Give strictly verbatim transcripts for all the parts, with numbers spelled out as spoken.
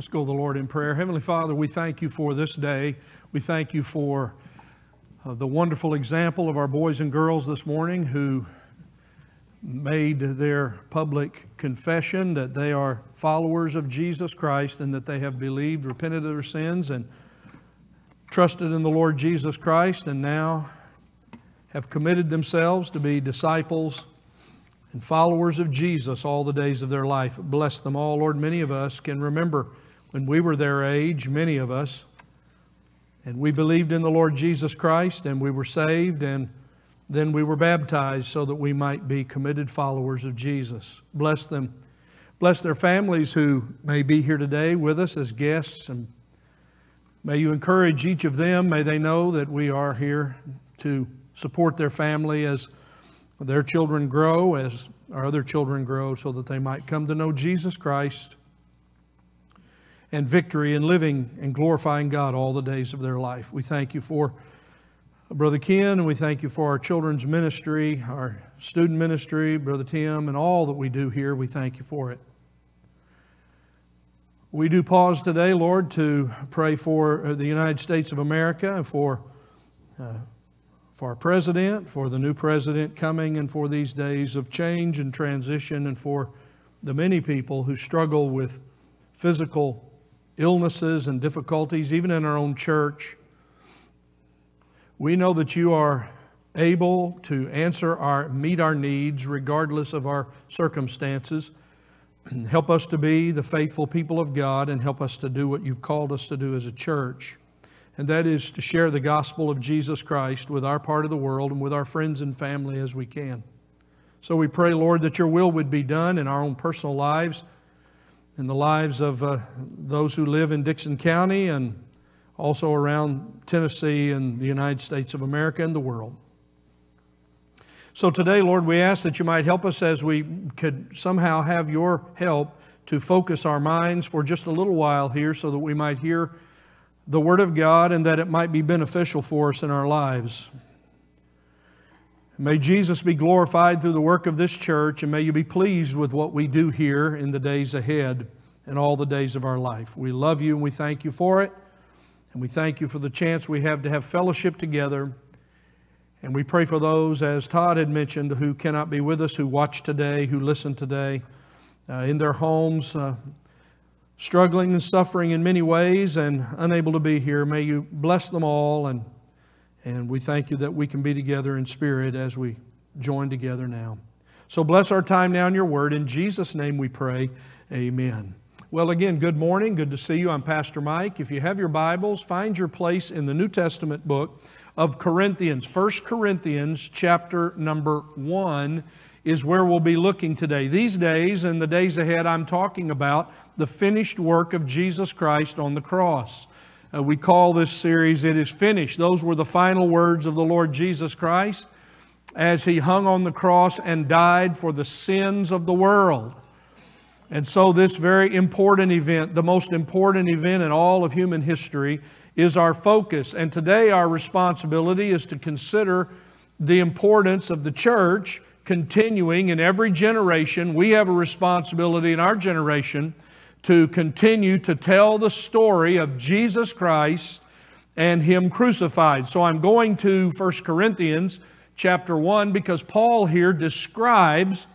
Let's go to the Lord in prayer. Heavenly Father, we thank you for this day. We thank you for uh, the wonderful example of our boys and girls this morning who made their public confession that they are followers of Jesus Christ and that they have believed, repented of their sins, and trusted in the Lord Jesus Christ, and now have committed themselves to be disciples and followers of Jesus all the days of their life. Bless them all, Lord. Many of us can remember when we were their age, many of us, and we believed in the Lord Jesus Christ, and we were saved, and then we were baptized so that we might be committed followers of Jesus. Bless them. Bless their families who may be here today with us as guests, and may you encourage each of them. May they know that we are here to support their family as their children grow, as our other children grow, so that they might come to know Jesus Christ and victory in living and glorifying God all the days of their life. We thank you for Brother Ken, and we thank you for our children's ministry, our student ministry, Brother Tim, and all that we do here. We thank you for it. We do pause today, Lord, to pray for the United States of America and for uh, for our president, for the new president coming, and for these days of change and transition, and for the many people who struggle with physical illnesses and difficulties, even in our own church. We know that you are able to answer our, meet our needs regardless of our circumstances. Help us to be the faithful people of God, and help us to do what you've called us to do as a church. And that is to share the gospel of Jesus Christ with our part of the world and with our friends and family as we can. So we pray, Lord, that your will would be done in our own personal lives, in the lives of uh, those who live in Dixon County and also around Tennessee and the United States of America and the world. So today, Lord, we ask that you might help us as we could somehow have your help to focus our minds for just a little while here so that we might hear the Word of God, and that it might be beneficial for us in our lives. May Jesus be glorified through the work of this church, and may you be pleased with what we do here in the days ahead and all the days of our life. We love you and we thank you for it, and we thank you for the chance we have to have fellowship together. And we pray for those, as Todd had mentioned, who cannot be with us, who watch today, who listen today, uh, in their homes, uh, struggling and suffering in many ways and unable to be here. May you bless them all, and and we thank you that we can be together in spirit as we join together now. So bless our time now in your word. In Jesus' name we pray, amen. Well, again, good morning. Good to see you. I'm Pastor Mike. If you have your Bibles, find your place in the New Testament book of Corinthians. First Corinthians chapter number one is where we'll be looking today. These days and the days ahead, I'm talking about the finished work of Jesus Christ on the cross. Uh, we call this series, It Is Finished. Those were the final words of the Lord Jesus Christ as He hung on the cross and died for the sins of the world. And so this very important event, the most important event in all of human history, is our focus. And today our responsibility is to consider the importance of the church continuing in every generation. We have a responsibility in our generation to continue to tell the story of Jesus Christ and Him crucified. So I'm going to First Corinthians chapter one because Paul here describes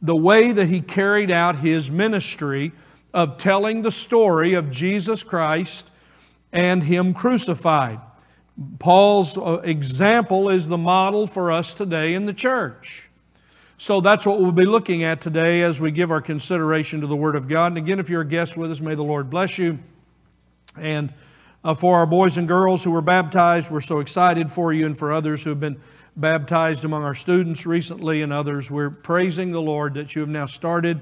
the way that he carried out his ministry of telling the story of Jesus Christ and Him crucified. Paul's example is the model for us today in the church. So that's what we'll be looking at today as we give our consideration to the Word of God. And again, if you're a guest with us, may the Lord bless you. And uh, for our boys and girls who were baptized, we're so excited for you. And for others who have been baptized among our students recently and others, we're praising the Lord that you have now started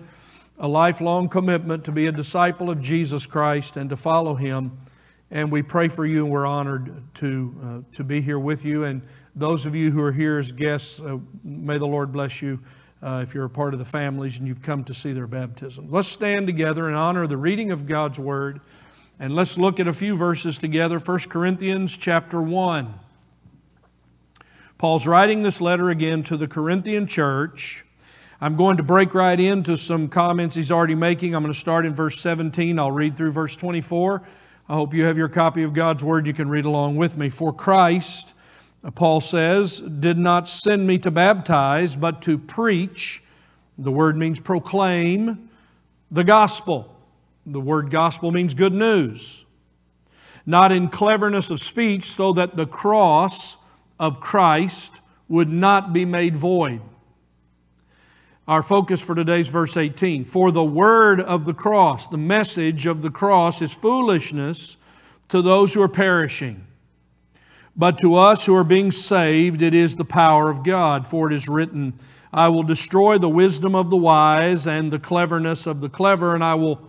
a lifelong commitment to be a disciple of Jesus Christ and to follow Him. And we pray for you, and we're honored to uh, to be here with you. And those of you who are here as guests, uh, may the Lord bless you uh, if you're a part of the families and you've come to see their baptism. Let's stand together and honor the reading of God's Word. And let's look at a few verses together. First Corinthians chapter one. Paul's writing this letter again to the Corinthian church. I'm going to break right into some comments he's already making. I'm going to start in verse seventeen. I'll read through verse twenty-four. I hope you have your copy of God's Word. You can read along with me. For Christ, Paul says, did not send me to baptize, but to preach. The word means proclaim the gospel. The word gospel means good news. Not in cleverness of speech, so that the cross of Christ would not be made void. Our focus for today is verse eighteen. For the word of the cross, the message of the cross, is foolishness to those who are perishing. But to us who are being saved, it is the power of God. For it is written, I will destroy the wisdom of the wise and the cleverness of the clever, and I will,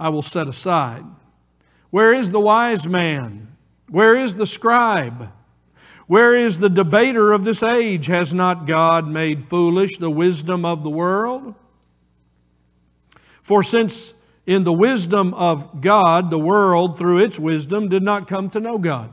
I will set aside. Where is the wise man? Where is the scribe? Where is the debater of this age? Has not God made foolish the wisdom of the world? For since in the wisdom of God, the world through its wisdom did not come to know God,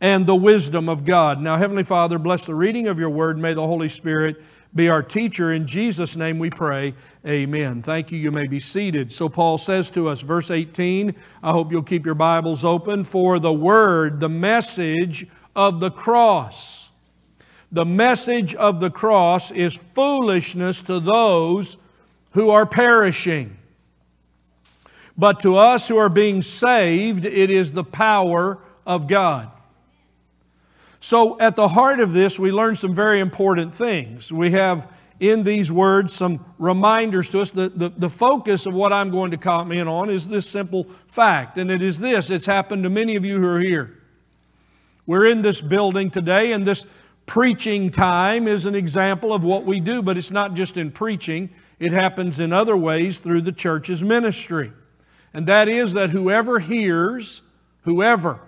and the wisdom of God. Now, Heavenly Father, bless the reading of your word. May the Holy Spirit be our teacher. In Jesus' name we pray. Amen. Thank you. You may be seated. So Paul says to us, verse eighteen, I hope you'll keep your Bibles open. For the word, the message of the cross. The message of the cross is foolishness to those who are perishing. But to us who are being saved, it is the power of God. So at the heart of this, we learn some very important things. We have in these words some reminders to us. The, the, the focus of what I'm going to comment on is this simple fact. And it is this. It's happened to many of you who are here. We're in this building today, and this preaching time is an example of what we do, but it's not just in preaching. It happens in other ways through the church's ministry. And that is that whoever hears, whoever,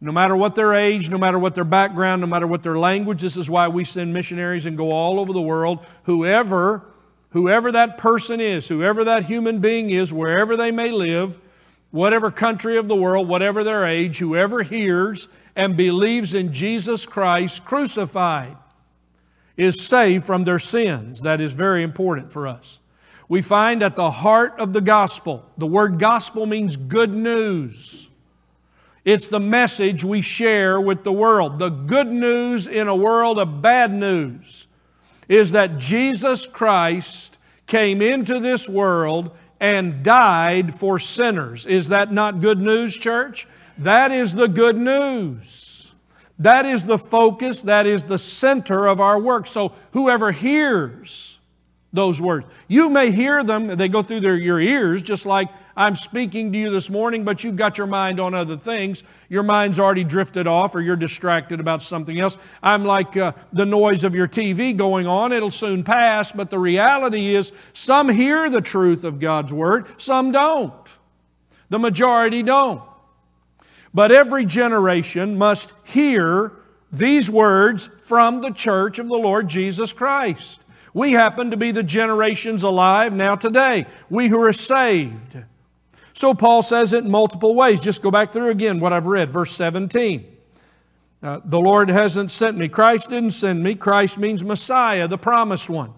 no matter what their age, no matter what their background, no matter what their language, this is why we send missionaries and go all over the world. Whoever, whoever that person is, whoever that human being is, wherever they may live, whatever country of the world, whatever their age, whoever hears and believes in Jesus Christ crucified is saved from their sins. That is very important for us. We find at the heart of the gospel, the word gospel means good news. It's the message we share with the world. The good news in a world of bad news is that Jesus Christ came into this world and died for sinners. Is that not good news, church? That is the good news. That is the focus. That is the center of our work. So whoever hears those words, you may hear them. They go through their, your ears, just like I'm speaking to you this morning, but you've got your mind on other things. Your mind's already drifted off, or you're distracted about something else. I'm like uh, the noise of your T V going on. It'll soon pass. But the reality is some hear the truth of God's Word. Some don't. The majority don't. But every generation must hear these words from the church of the Lord Jesus Christ. We happen to be the generations alive now today, we who are saved. So Paul says it in multiple ways. Just go back through again what I've read. Verse seventeen. Uh, the Lord hasn't sent me. Christ didn't send me. Christ means Messiah, the promised one.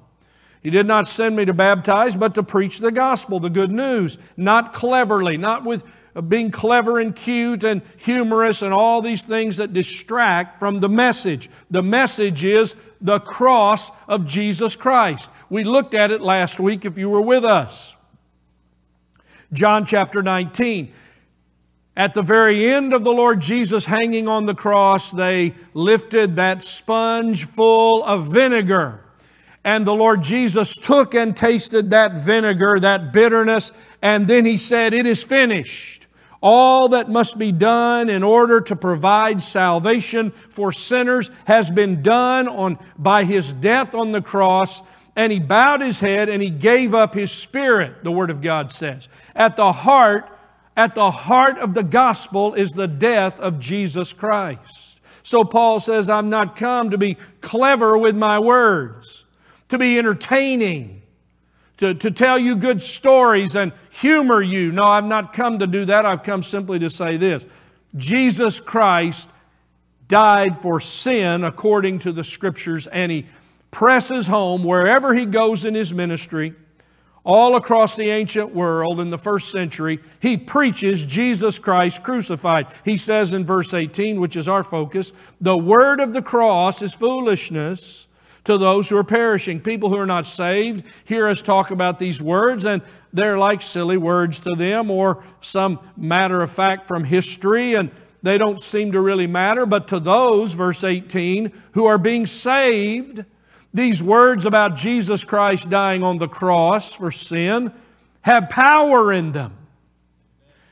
He did not send me to baptize, but to preach the gospel, the good news. Not cleverly, not with being clever and cute and humorous and all these things that distract from the message. The message is the cross of Jesus Christ. We looked at it last week if you were with us. John chapter nineteen. At the very end of the Lord Jesus hanging on the cross, they lifted that sponge full of vinegar. And the Lord Jesus took and tasted that vinegar, that bitterness, and then He said, "It is finished." All that must be done in order to provide salvation for sinners has been done on by His death on the cross. and he bowed his head and he gave up his spirit, the Word of God says. At the heart, at the heart of the gospel is the death of Jesus Christ. So Paul says, I'm not come to be clever with my words, to be entertaining, to, to tell you good stories and humor you. No, I've not come to do that. I've come simply to say this. Jesus Christ died for sin according to the Scriptures, and he presses home wherever he goes in his ministry, all across the ancient world in the first century, he preaches Jesus Christ crucified. He says in verse eighteen, which is our focus, the word of the cross is foolishness to those who are perishing. People who are not saved hear us talk about these words, and they're like silly words to them or some matter of fact from history, and they don't seem to really matter. But to those, verse eighteen, who are being saved, these words about Jesus Christ dying on the cross for sin have power in them.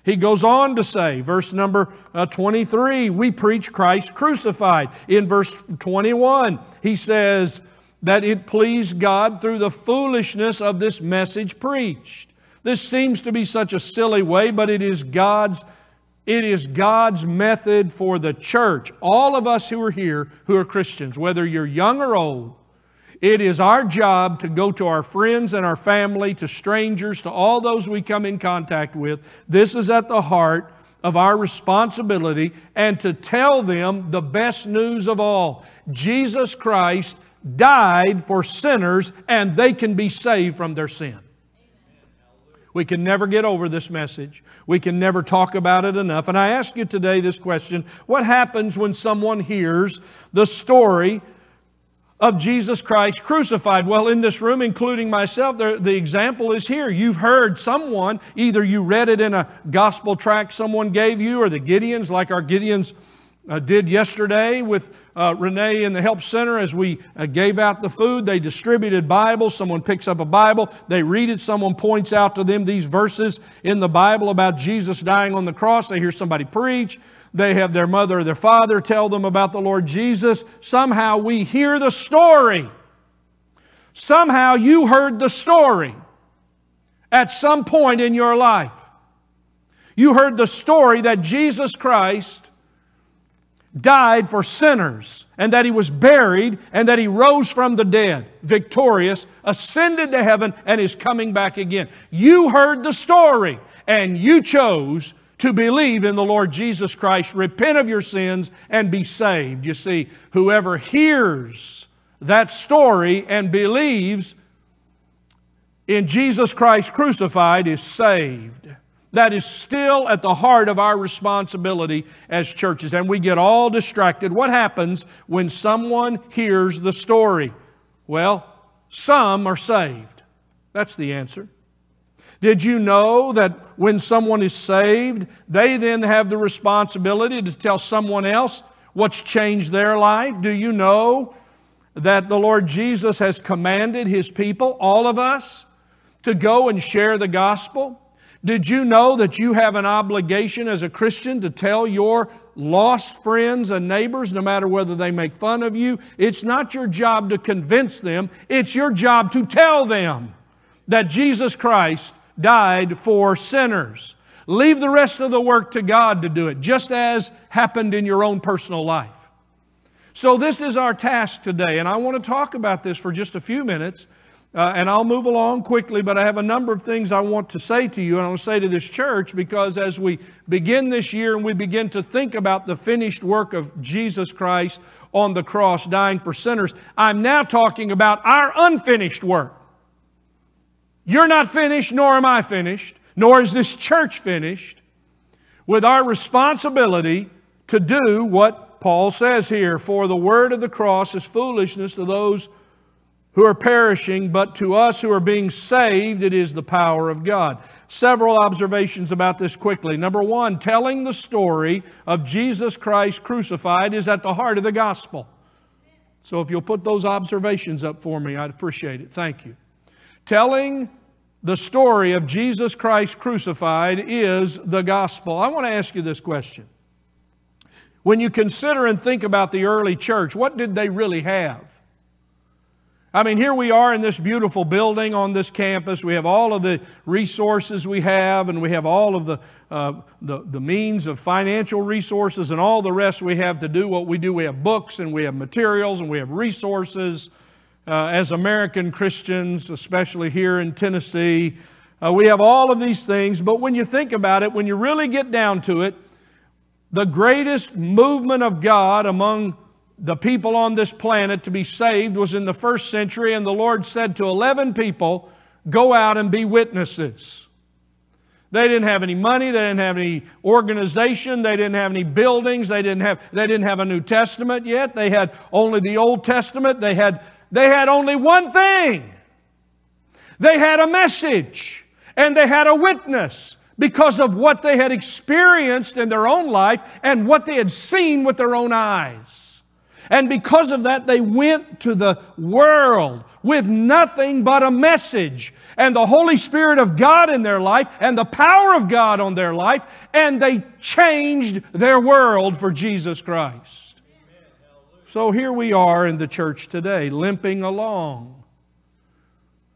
He goes on to say, verse number twenty-three, we preach Christ crucified. In verse twenty-one, he says that it pleased God through the foolishness of this message preached. This seems to be such a silly way, but it is God's It is God's method for the church. All of us who are here who are Christians, whether you're young or old, it is our job to go to our friends and our family, to strangers, to all those we come in contact with. This is at the heart of our responsibility, and to tell them the best news of all. Jesus Christ died for sinners, and they can be saved from their sin. We can never get over this message. We can never talk about it enough. And I ask you today this question: what happens when someone hears the story of Jesus Christ crucified? Well, in this room, including myself, the, the example is here. You've heard someone, either you read it in a gospel tract someone gave you, or the Gideons, like our Gideons uh, did yesterday with Uh, Renee in the Help Center, as we uh, gave out the food, they distributed Bibles. Someone picks up a Bible, they read it. Someone points out to them these verses in the Bible about Jesus dying on the cross. They hear somebody preach. They have their mother or their father tell them about the Lord Jesus. Somehow we hear the story. Somehow you heard the story at some point in your life. You heard the story that Jesus Christ died for sinners, and that He was buried, and that He rose from the dead, victorious, ascended to heaven, and is coming back again. You heard the story, and you chose to believe in the Lord Jesus Christ, repent of your sins, and be saved. You see, whoever hears that story and believes in Jesus Christ crucified is saved. That is still at the heart of our responsibility as churches. And we get all distracted. What happens when someone hears the story? Well, some are saved. That's the answer. Did you know that when someone is saved, they then have the responsibility to tell someone else what's changed their life? Do you know that the Lord Jesus has commanded His people, all of us, to go and share the gospel? Did you know that you have an obligation as a Christian to tell your lost friends and neighbors, no matter whether they make fun of you? It's not your job to convince them. It's your job to tell them that Jesus Christ died for sinners. Leave the rest of the work to God to do it, just as happened in your own personal life. So this is our task today, and I want to talk about this for just a few minutes. Uh, and I'll move along quickly, but I have a number of things I want to say to you, and I want to say to this church, because as we begin this year and we begin to think about the finished work of Jesus Christ on the cross, dying for sinners, I'm now talking about our unfinished work. You're not finished, nor am I finished, nor is this church finished, with our responsibility to do what Paul says here, for the word of the cross is foolishness to those who are perishing, but to us who are being saved, it is the power of God. Several observations about this quickly. Number one, telling the story of Jesus Christ crucified is at the heart of the gospel. So if you'll put those observations up for me, I'd appreciate it. Thank you. Telling the story of Jesus Christ crucified is the gospel. I want to ask you this question. When you consider and think about the early church, what did they really have? I mean, here we are in this beautiful building on this campus. We have all of the resources we have, and we have all of the, uh, the, the means of financial resources and all the rest we have to do what we do. We have books, and we have materials, and we have resources. Uh, as American Christians, especially here in Tennessee, uh, we have all of these things. But when you think about it, when you really get down to it, the greatest movement of God among the people on this planet to be saved was in the first century, and the Lord said to eleven people, go out and be witnesses. They didn't have any money. They didn't have any organization. They didn't have any buildings. They didn't have, they didn't have a New Testament yet. They had only the Old Testament. They had, they had only one thing. They had a message, and they had a witness because of what they had experienced in their own life and what they had seen with their own eyes. And because of that, they went to the world with nothing but a message and the Holy Spirit of God in their life and the power of God on their life, and they changed their world for Jesus Christ. So here we are in the church today, limping along,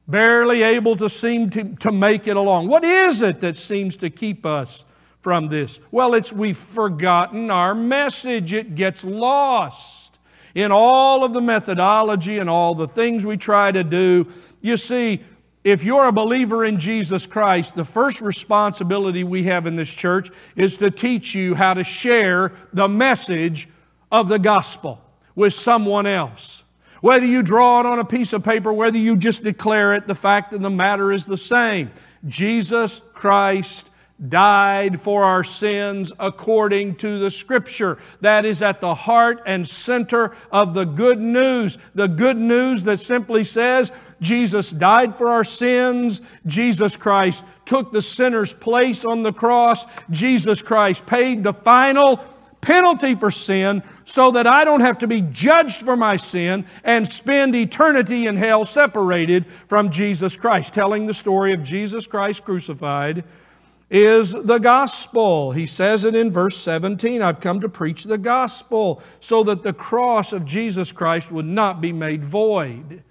barely able to seem to, to make it along. What is it that seems to keep us from this? Well, it's we've forgotten our message. It gets lost in all of the methodology and all the things we try to do. You see, if you're a believer in Jesus Christ, the first responsibility we have in this church is to teach you how to share the message of the gospel with someone else. Whether you draw it on a piece of paper, whether you just declare it, the fact of the matter is the same. Jesus Christ died for our sins according to the Scripture. That is at the heart and center of the good news. The good news that simply says Jesus died for our sins. Jesus Christ took the sinner's place on the cross. Jesus Christ paid the final penalty for sin so that I don't have to be judged for my sin and spend eternity in hell separated from Jesus Christ. Telling the story of Jesus Christ crucified is the gospel. He says it in verse seventeen, I've come to preach the gospel so that the cross of Jesus Christ would not be made void.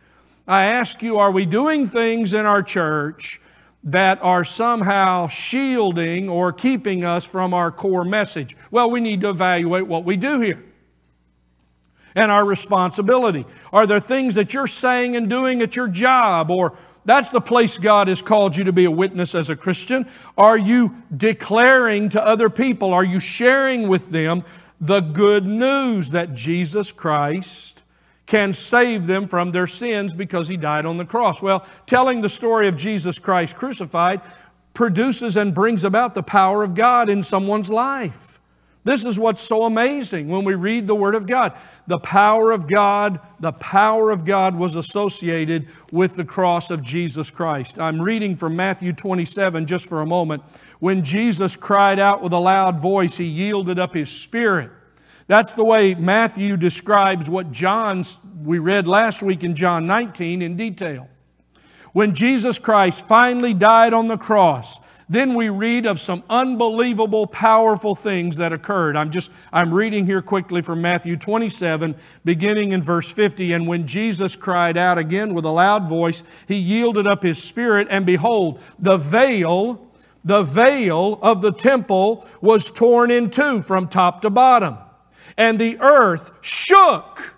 I ask you, are we doing things in our church that are somehow shielding or keeping us from our core message? Well, we need to evaluate what we do here and our responsibility. Are there things that you're saying and doing at your job, or that's the place God has called you to be a witness as a Christian? Are you declaring to other people, are you sharing with them the good news that Jesus Christ can save them from their sins because He died on the cross? Well, telling the story of Jesus Christ crucified produces and brings about the power of God in someone's life. This is what's so amazing when we read the Word of God. The power of God, the power of God was associated with the cross of Jesus Christ. I'm reading from Matthew twenty-seven just for a moment. When Jesus cried out with a loud voice, He yielded up His spirit. That's the way Matthew describes what John's, we read last week in John nineteen in detail. When Jesus Christ finally died on the cross, then we read of some unbelievable, powerful things that occurred. I'm just, I'm reading here quickly from Matthew twenty-seven, beginning in verse fifty. And when Jesus cried out again with a loud voice, He yielded up His spirit, and behold, the veil, the veil of the temple was torn in two from top to bottom. And the earth shook,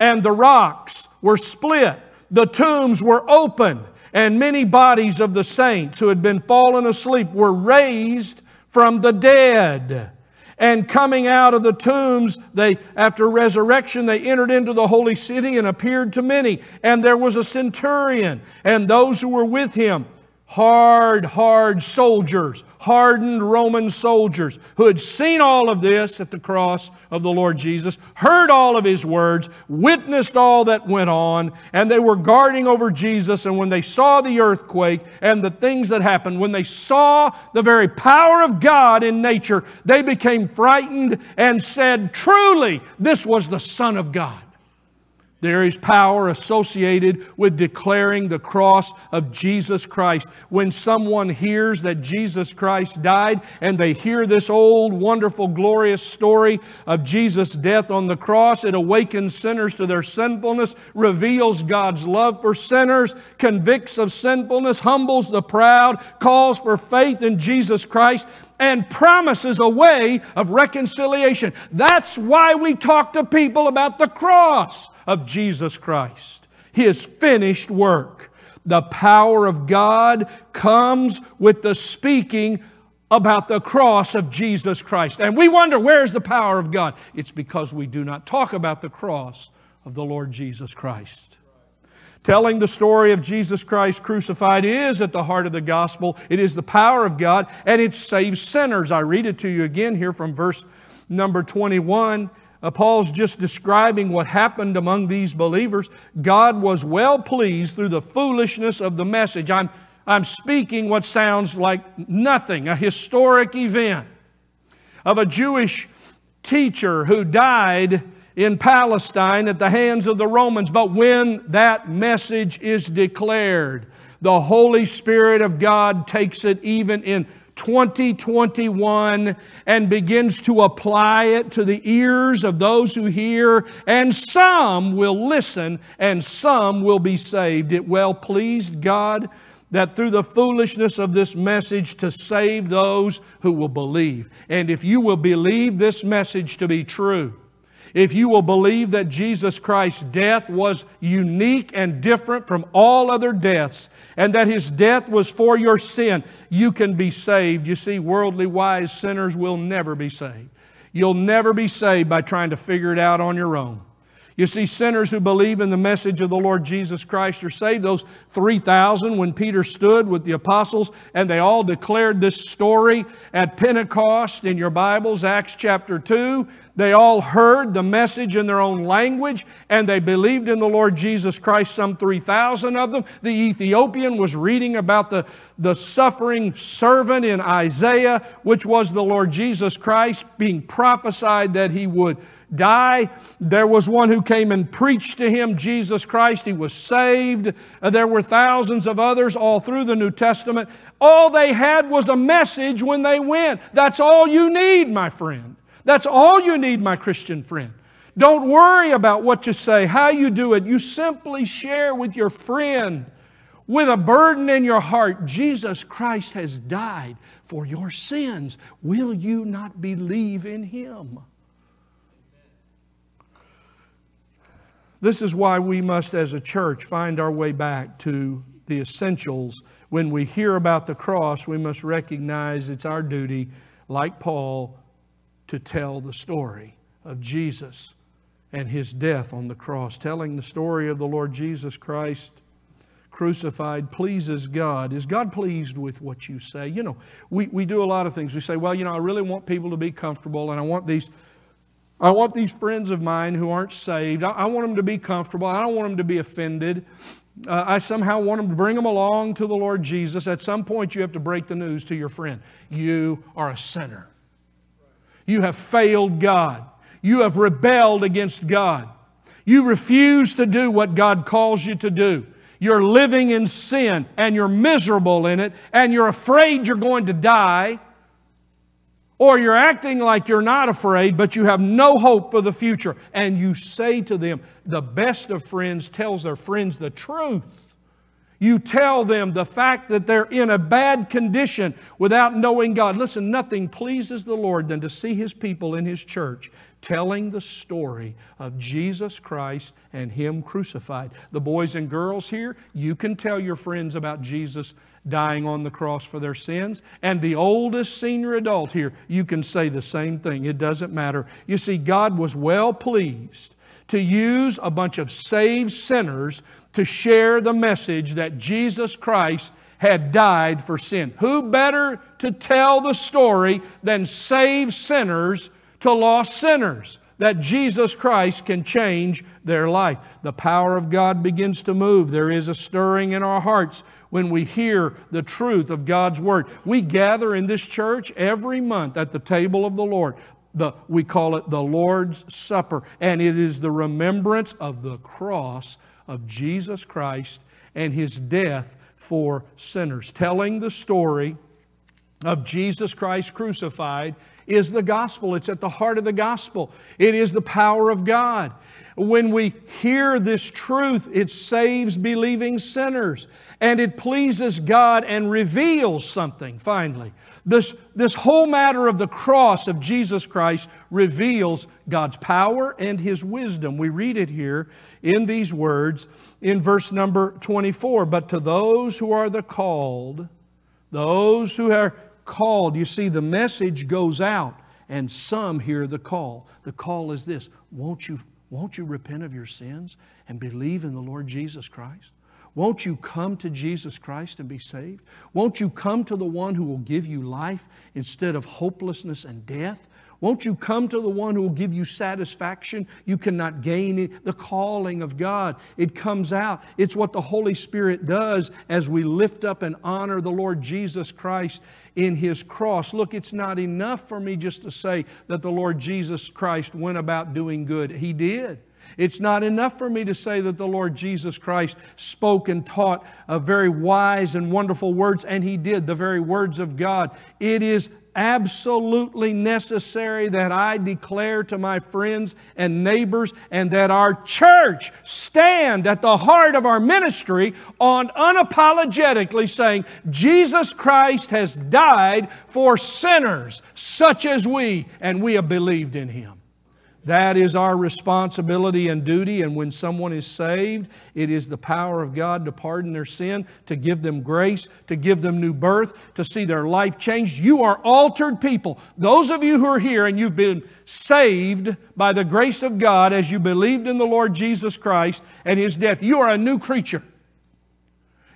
and the rocks were split. The tombs were opened. And many bodies of the saints who had been fallen asleep were raised from the dead. And coming out of the tombs, they, after resurrection, they entered into the holy city and appeared to many. And there was a centurion, and those who were with him, hard, hard soldiers, hardened Roman soldiers who had seen all of this at the cross of the Lord Jesus, heard all of His words, witnessed all that went on, and they were guarding over Jesus. And when they saw the earthquake and the things that happened, when they saw the very power of God in nature, they became frightened and said, "Truly, this was the Son of God." There is power associated with declaring the cross of Jesus Christ. When someone hears that Jesus Christ died and they hear this old, wonderful, glorious story of Jesus' death on the cross, it awakens sinners to their sinfulness, reveals God's love for sinners, convicts of sinfulness, humbles the proud, calls for faith in Jesus Christ, and promises a way of reconciliation. That's why we talk to people about the cross of Jesus Christ, His finished work. The power of God comes with the speaking about the cross of Jesus Christ. And we wonder, where's the power of God? It's because we do not talk about the cross of the Lord Jesus Christ. Telling the story of Jesus Christ crucified is at the heart of the gospel. It is the power of God, and it saves sinners. I read it to you again here from verse number twenty-one. Uh, Paul's just describing what happened among these believers. God was well pleased through the foolishness of the message. I'm, I'm speaking what sounds like nothing, a historic event of a Jewish teacher who died in Palestine at the hands of the Romans. But when that message is declared, the Holy Spirit of God takes it even in twenty twenty-one and begins to apply it to the ears of those who hear, and some will listen and some will be saved. It well pleased God that through the foolishness of this message to save those who will believe. And if you will believe this message to be true, if you will believe that Jesus Christ's death was unique and different from all other deaths, and that His death was for your sin, you can be saved. You see, worldly wise sinners will never be saved. You'll never be saved by trying to figure it out on your own. You see, sinners who believe in the message of the Lord Jesus Christ are saved. Those three thousand, when Peter stood with the apostles and they all declared this story at Pentecost in your Bibles, Acts chapter two, they all heard the message in their own language and they believed in the Lord Jesus Christ, some three thousand of them. The Ethiopian was reading about the, the suffering servant in Isaiah, which was the Lord Jesus Christ being prophesied that He would die. There was one who came and preached to him Jesus Christ. He was saved. There were thousands of others all through the New Testament. All they had was a message when they went. That's all you need, my friend. That's all you need, my Christian friend. Don't worry about what you say, how you do it. You simply share with your friend, with a burden in your heart, Jesus Christ has died for your sins. Will you not believe in Him? This is why we must, as a church, find our way back to the essentials. When we hear about the cross, we must recognize it's our duty, like Paul, to tell the story of Jesus and His death on the cross. Telling the story of the Lord Jesus Christ crucified pleases God. Is God pleased with what you say? You know, we, we do a lot of things. We say, well, you know, I really want people to be comfortable, and I want these... I want these friends of mine who aren't saved, I want them to be comfortable. I don't want them to be offended. Uh, I somehow want them to bring them along to the Lord Jesus. At some point, you have to break the news to your friend. You are a sinner. You have failed God. You have rebelled against God. You refuse to do what God calls you to do. You're living in sin, and you're miserable in it, and you're afraid you're going to die. Or you're acting like you're not afraid, but you have no hope for the future. And you say to them, the best of friends tells their friends the truth. You tell them the fact that they're in a bad condition without knowing God. Listen, nothing pleases the Lord than to see His people in His church telling the story of Jesus Christ and Him crucified. The boys and girls here, you can tell your friends about Jesus dying on the cross for their sins. And the oldest senior adult here, you can say the same thing. It doesn't matter. You see, God was well pleased to use a bunch of saved sinners to share the message that Jesus Christ had died for sin. Who better to tell the story than saved sinners to lost sinners, that Jesus Christ can change their life? The power of God begins to move. There is a stirring in our hearts when we hear the truth of God's Word. We gather in this church every month at the table of the Lord. the, we call it the Lord's Supper. And it is the remembrance of the cross of Jesus Christ and His death for sinners. Telling the story of Jesus Christ crucified is the gospel. It's at the heart of the gospel. It is the power of God. When we hear this truth, it saves believing sinners. And it pleases God and reveals something, finally. This, this whole matter of the cross of Jesus Christ reveals God's power and His wisdom. We read it here in these words in verse number twenty-four. But to those who are the called, those who are called, you see, the message goes out and some hear the call. The call is this: won't you won't you repent of your sins and believe in the Lord Jesus Christ? Won't you come to Jesus Christ and be saved? Won't you come to the one who will give you life instead of hopelessness and death? Won't you come to the one who will give you satisfaction you cannot gain? It? The calling of God, it comes out. It's what the Holy Spirit does as we lift up and honor the Lord Jesus Christ in His cross. Look, it's not enough for me just to say that the Lord Jesus Christ went about doing good. He did. It's not enough for me to say that the Lord Jesus Christ spoke and taught very wise and wonderful words, and He did, the very words of God. It is absolutely necessary that I declare to my friends and neighbors, and that our church stand at the heart of our ministry on unapologetically saying, Jesus Christ has died for sinners such as we, and we have believed in Him. That is our responsibility and duty. And when someone is saved, it is the power of God to pardon their sin, to give them grace, to give them new birth, to see their life changed. You are altered people. Those of you who are here and you've been saved by the grace of God as you believed in the Lord Jesus Christ and His death, you are a new creature.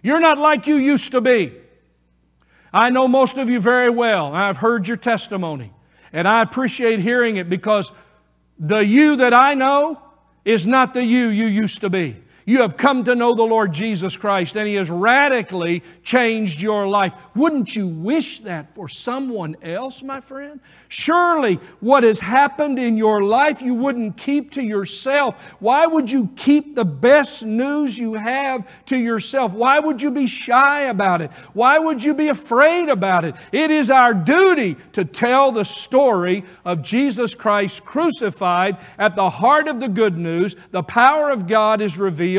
You're not like you used to be. I know most of you very well. I've heard your testimony. And I appreciate hearing it, because the you that I know is not the you you used to be. You have come to know the Lord Jesus Christ, and He has radically changed your life. Wouldn't you wish that for someone else, my friend? Surely what has happened in your life you wouldn't keep to yourself. Why would you keep the best news you have to yourself? Why would you be shy about it? Why would you be afraid about it? It is our duty to tell the story of Jesus Christ crucified at the heart of the good news. The power of God is revealed.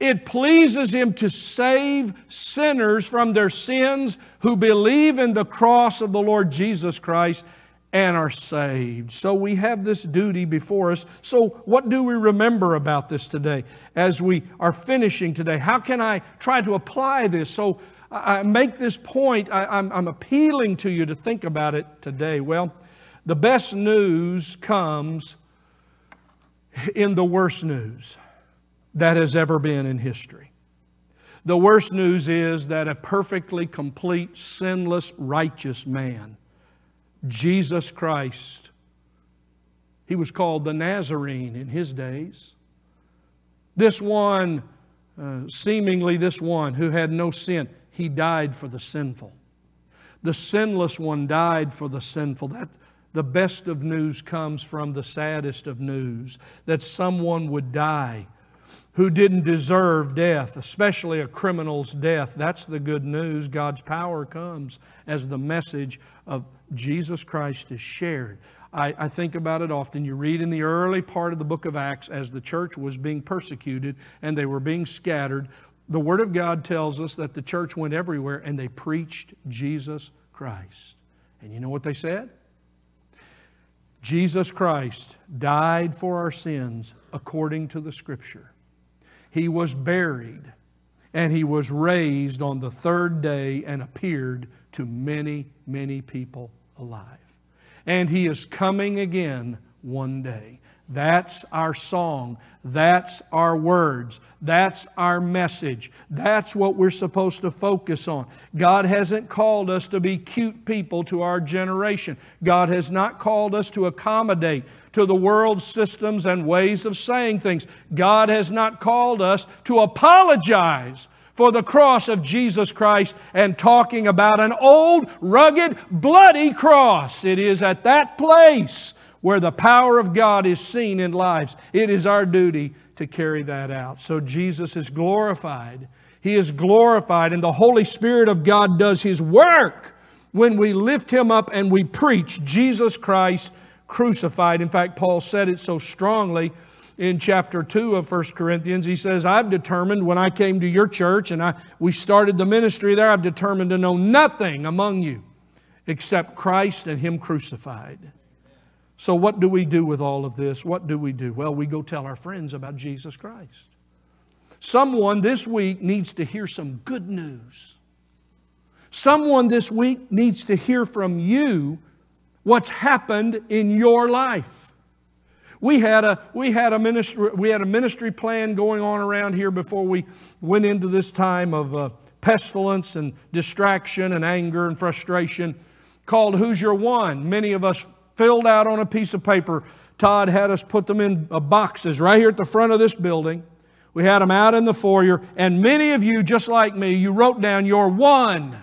It pleases Him to save sinners from their sins who believe in the cross of the Lord Jesus Christ and are saved. So we have this duty before us. So what do we remember about this today as we are finishing today? How can I try to apply this? So I make this point. I, I'm, I'm appealing to you to think about it today. Well, the best news comes in the worst news that has ever been in history. The worst news is that a perfectly complete, sinless, righteous man, Jesus Christ, He was called the Nazarene in His days. This one, uh, seemingly this one who had no sin, He died for the sinful. The sinless one died for the sinful. That the best of news comes from the saddest of news, that someone would die who didn't deserve death, especially a criminal's death. That's the good news. God's power comes as the message of Jesus Christ is shared. I, I think about it often. You read in the early part of the book of Acts, as the church was being persecuted and they were being scattered, the Word of God tells us that the church went everywhere and they preached Jesus Christ. And you know what they said? Jesus Christ died for our sins according to the Scripture. He was buried, and He was raised on the third day and appeared to many, many people alive. And He is coming again one day. That's our song. That's our words. That's our message. That's what we're supposed to focus on. God hasn't called us to be cute people to our generation. God has not called us to accommodate to the world's systems and ways of saying things. God has not called us to apologize for the cross of Jesus Christ and talking about an old, rugged, bloody cross. It is at that place where the power of God is seen in lives. It is our duty to carry that out. So Jesus is glorified. He is glorified, and the Holy Spirit of God does His work when we lift Him up and we preach Jesus Christ crucified. In fact, Paul said it so strongly in chapter two of First Corinthians. He says, I've determined when I came to your church and I we started the ministry there, I've determined to know nothing among you except Christ and Him crucified. So what do we do with all of this? What do we do? Well, we go tell our friends about Jesus Christ. Someone this week needs to hear some good news. Someone this week needs to hear from you what's happened in your life. We had a we had a ministry we had a ministry plan going on around here before we went into this time of uh, pestilence and distraction and anger and frustration, called Who's Your One? Many of us filled out on a piece of paper. Todd had us put them in boxes right here at the front of this building. We had them out in the foyer. And many of you, just like me, you wrote down your one.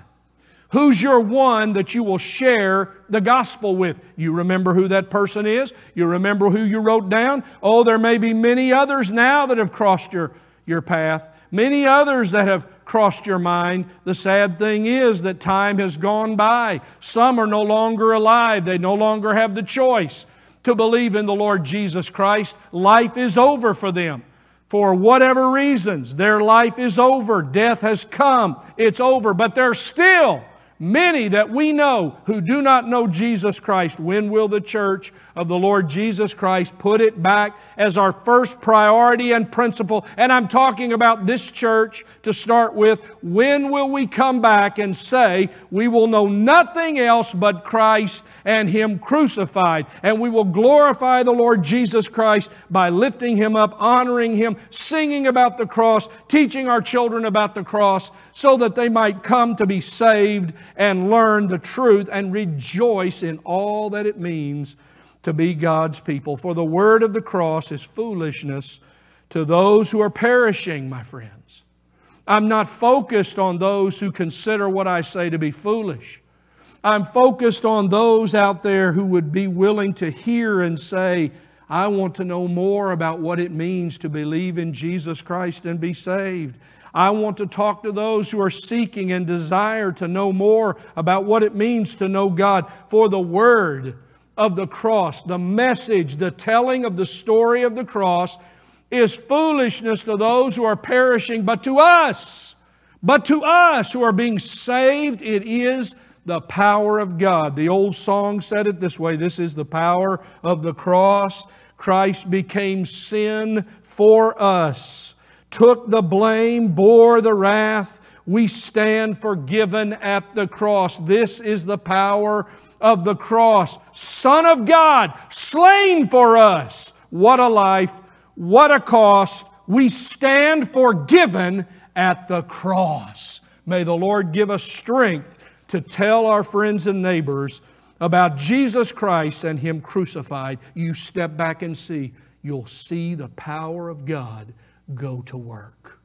Who's your one that you will share the gospel with? You remember who that person is? You remember who you wrote down? Oh, there may be many others now that have crossed your, your path. Many others that have crossed your mind. The sad thing is that time has gone by. Some are no longer alive. They no longer have the choice to believe in the Lord Jesus Christ. Life is over for them. For whatever reasons, their life is over. Death has come. It's over. But there's still many that we know who do not know Jesus Christ. When will the church of the Lord Jesus Christ put it back as our first priority and principle? And I'm talking about this church to start with. When will we come back and say, we will know nothing else but Christ and Him crucified? And we will glorify the Lord Jesus Christ by lifting Him up, honoring Him, singing about the cross, teaching our children about the cross, so that they might come to be saved and learn the truth and rejoice in all that it means to be God's people. For the word of the cross is foolishness to those who are perishing, my friends. I'm not focused on those who consider what I say to be foolish. I'm focused on those out there who would be willing to hear and say, I want to know more about what it means to believe in Jesus Christ and be saved. I want to talk to those who are seeking and desire to know more about what it means to know God. For the word of the cross, the message, the telling of the story of the cross is foolishness to those who are perishing, but to us, but to us who are being saved, it is the power of God. The old song said it this way, this is the power of the cross. Christ became sin for us. Took the blame, bore the wrath. We stand forgiven at the cross. This is the power of the cross. Son of God, slain for us. What a life, what a cost. We stand forgiven at the cross. May the Lord give us strength to tell our friends and neighbors about Jesus Christ and Him crucified. You step back and see. You'll see the power of God go to work.